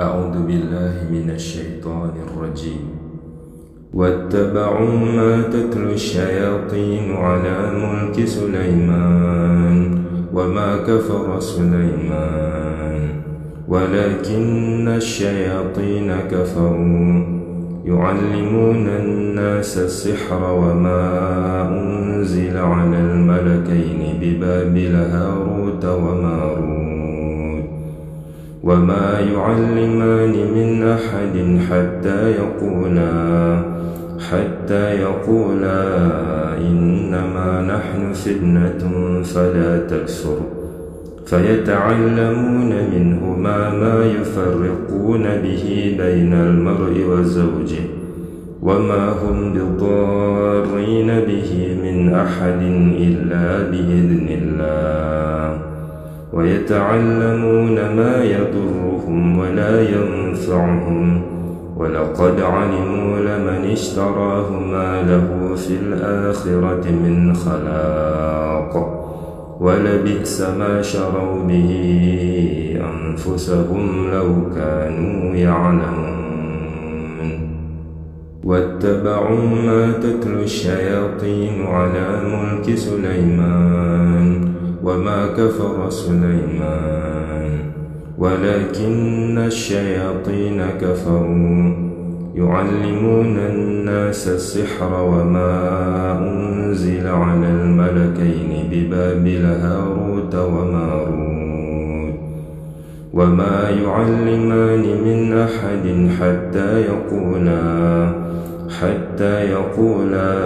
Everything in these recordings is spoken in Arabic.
أعوذ بالله من الشيطان الرجيم واتبعوا ما تتلو الشياطين على ملك سليمان وما كفر سليمان ولكن الشياطين كفروا يعلمون الناس السحر وما أنزل على الملكين ببابل هاروت وماروت وما يعلمان من أحد حتى يقولا إنما نحن فتنة فلا تكفر فيتعلمون منهما ما يفرقون به بين المرء وزوجه وما هم بضارين به من أحد إلا بإذن الله ويتعلمون ما يضرهم ولا ينفعهم ولقد علموا لمن اشتراه ما له في الآخرة من خلاق ولبئس ما شروا به أنفسهم لو كانوا يعلمون واتبعوا ما تتلو الشياطين على ملك سليمان وما كفر سليمان ولكن الشياطين كفروا يعلمون الناس السحر وما أنزل على الملكين ببابل هاروت وماروت وما يعلمان من أحد حتى يقولا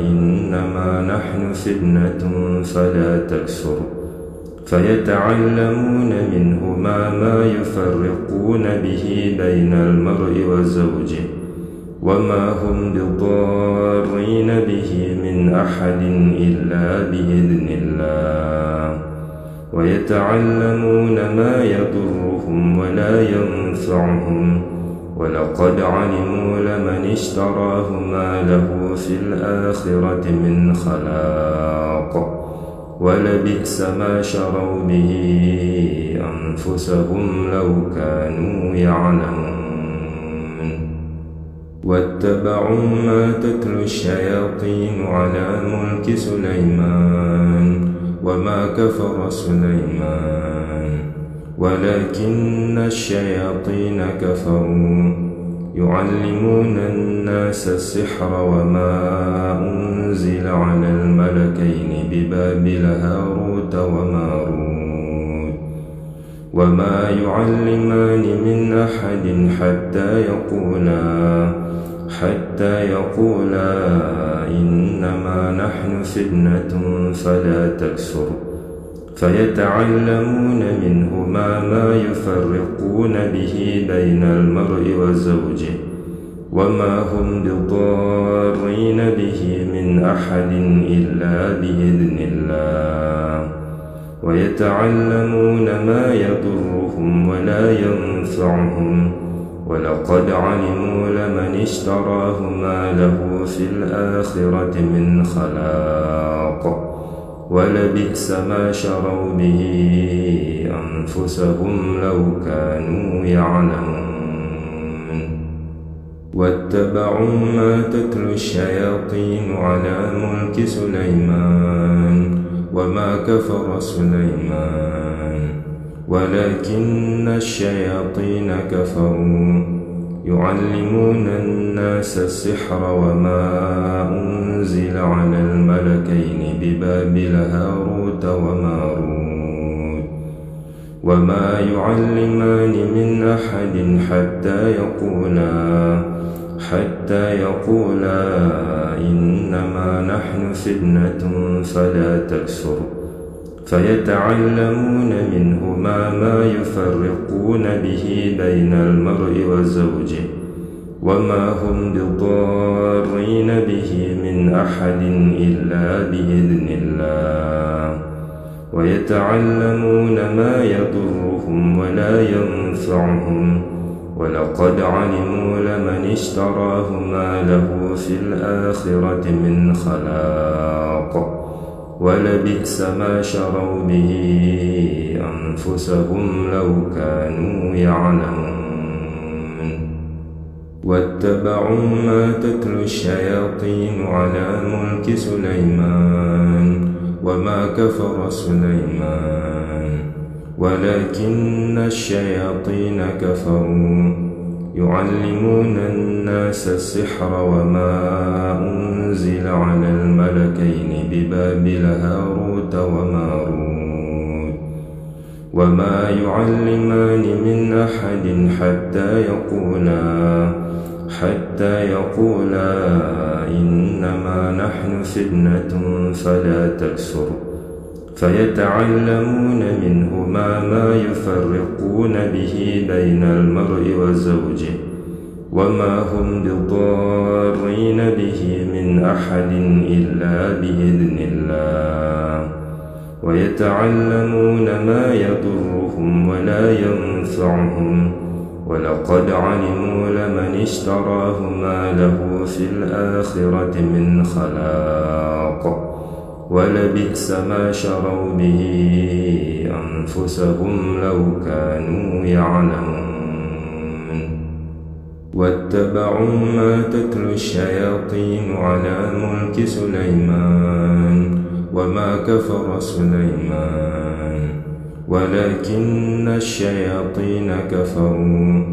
إنما نحن فتنة فلا تكفر فيتعلمون منهما ما يفرقون به بين المرء وزوجه وما هم بضارين به من أحد إلا بإذن الله ويتعلمون ما يضرهم ولا ينفعهم ولقد علموا لمن اشتراه ما له في الآخرة من خلاق ولبئس ما شروا به أنفسهم لو كانوا يعلمون واتبعوا ما تتلو الشياطين على ملك سليمان وما كفر سليمان ولكن الشياطين كفروا يعلمون الناس السحر وما أنزل على الملكين ببابل هاروت وماروت وما يعلمان من أحد حتى يقولا إنما نحن فتنة فلا تكفر فيتعلمون منهما ما يفرقون به بين المرء وزوجه وما هم بضارين به من أحد إلا بإذن الله ويتعلمون ما يضرهم ولا ينفعهم ولقد علموا لمن اشتراه ما له في الآخرة من خلاق ولبئس ما شروا به أنفسهم لو كانوا يعلمون واتبعوا ما تتلو الشياطين على ملك سليمان وما كفر سليمان ولكن الشياطين كفروا يعلمون الناس السحر وما أنزل على الملكين ببابل هاروت وماروت وما يعلمان من أحد حتى يقولا إنما نحن فتنة فلا تكفر فيتعلمون منهما ما يفرقون به بين المرء وزوجه وما هم بضارين به من أحد إلا بإذن الله ويتعلمون ما يضرهم ولا ينفعهم ولقد علموا لمن اشتراه ما له في الآخرة من خلاق ولبئس ما شروا به أنفسهم لو كانوا يعلمون. واتبعوا ما تتلو الشياطين على ملك سليمان وما كفر سليمان ولكن الشياطين كفروا يعلمون الناس السحر وما أنزل على الملكين ببابل هاروت وماروت وما يعلمان من أحد حتى يقولا إنما نحن فتنة فلا تكفر فيتعلمون منهما ما يفرقون به بين المرء وزوجه وما هم بضارين به من أحد إلا بإذن الله ويتعلمون ما يضرهم ولا ينفعهم ولقد علموا لمن اشتراه ما له في الآخرة من خلاق ولبئس ما شروا به أنفسهم لو كانوا يعلمون واتبعوا ما تتلو الشياطين على ملك سليمان وما كفر سليمان ولكن الشياطين كفروا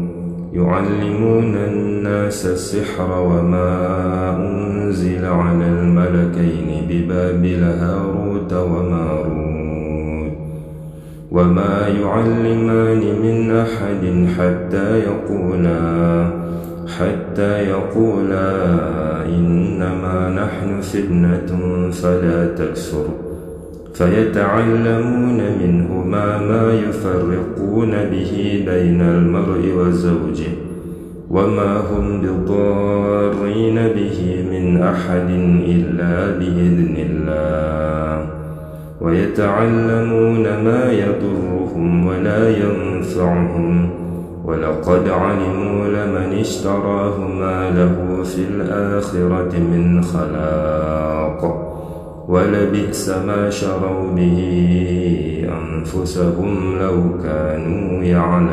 يعلمون الناس السحر وما أنزل على الملكين ببابل هاروت وماروت وما يعلمان من أحد حتى يقولا إنما نحن فتنة فلا تكفر فيتعلمون منهما ما يفرقون به بين المرء وزوجه وما هم بضارين به من أحد إلا بإذن الله ويتعلمون ما يضرهم ولا ينفعهم ولقد علموا لمن اشتراه ما له في الآخرة من خلاق ولبئس ما شروا به أنفسهم لو كانوا يعلمون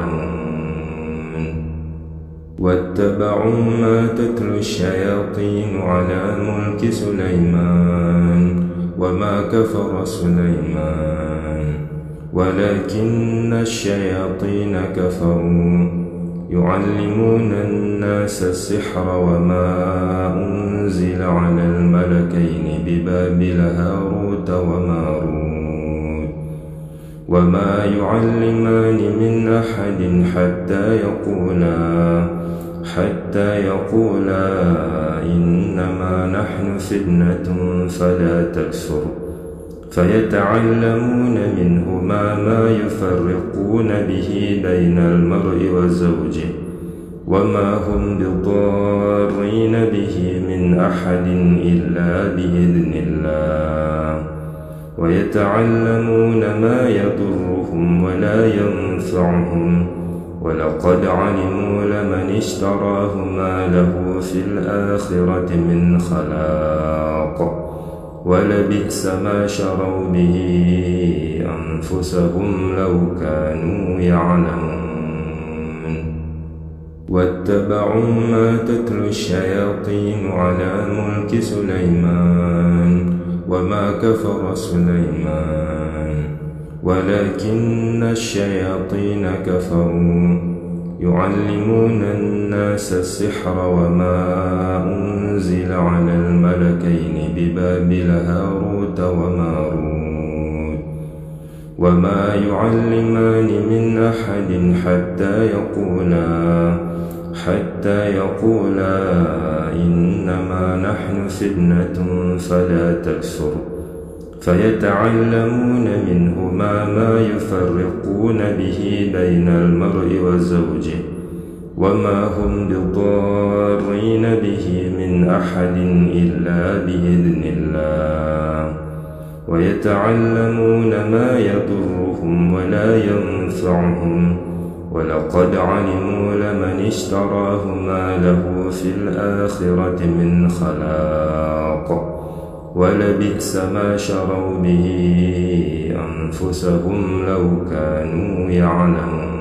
واتبعوا ما تتلو الشياطين على ملك سليمان وما كفر سليمان ولكن الشياطين كفروا يعلمون الناس السحر وما أنزل على الملكين ببابل هاروت وماروت وما يعلمان من أحد حتى يقولا إنما نحن فتنة فلا تكفر فيتعلمون منهما ما يفرقون به بين المرء وزوجه وما هم بضارين به من أحد إلا بإذن الله ويتعلمون ما يضرهم ولا ينفعهم ولقد علموا لمن اشتراه ما له في الآخرة من خلاق ولبئس ما شروا به أنفسهم لو كانوا يعلمون واتبعوا ما تتلو الشياطين على ملك سليمان وما كفر سليمان ولكن الشياطين كفروا يعلمون الناس السحر وما أنزل على الملكين ببابل هاروت وماروت وما يعلمان من أحد حتى يقولا إنما نحن فتنة فلا تكفر فيتعلمون منهما ما يفرقون به بين المرء وزوجه وما هم بضارين به من أحد إلا بإذن الله ويتعلمون ما يضرهم ولا ينفعهم ولقد علموا لمن اشتراه ما له في الآخرة من خلاق ولبئس ما شروا به أنفسهم لو كانوا يعلمون.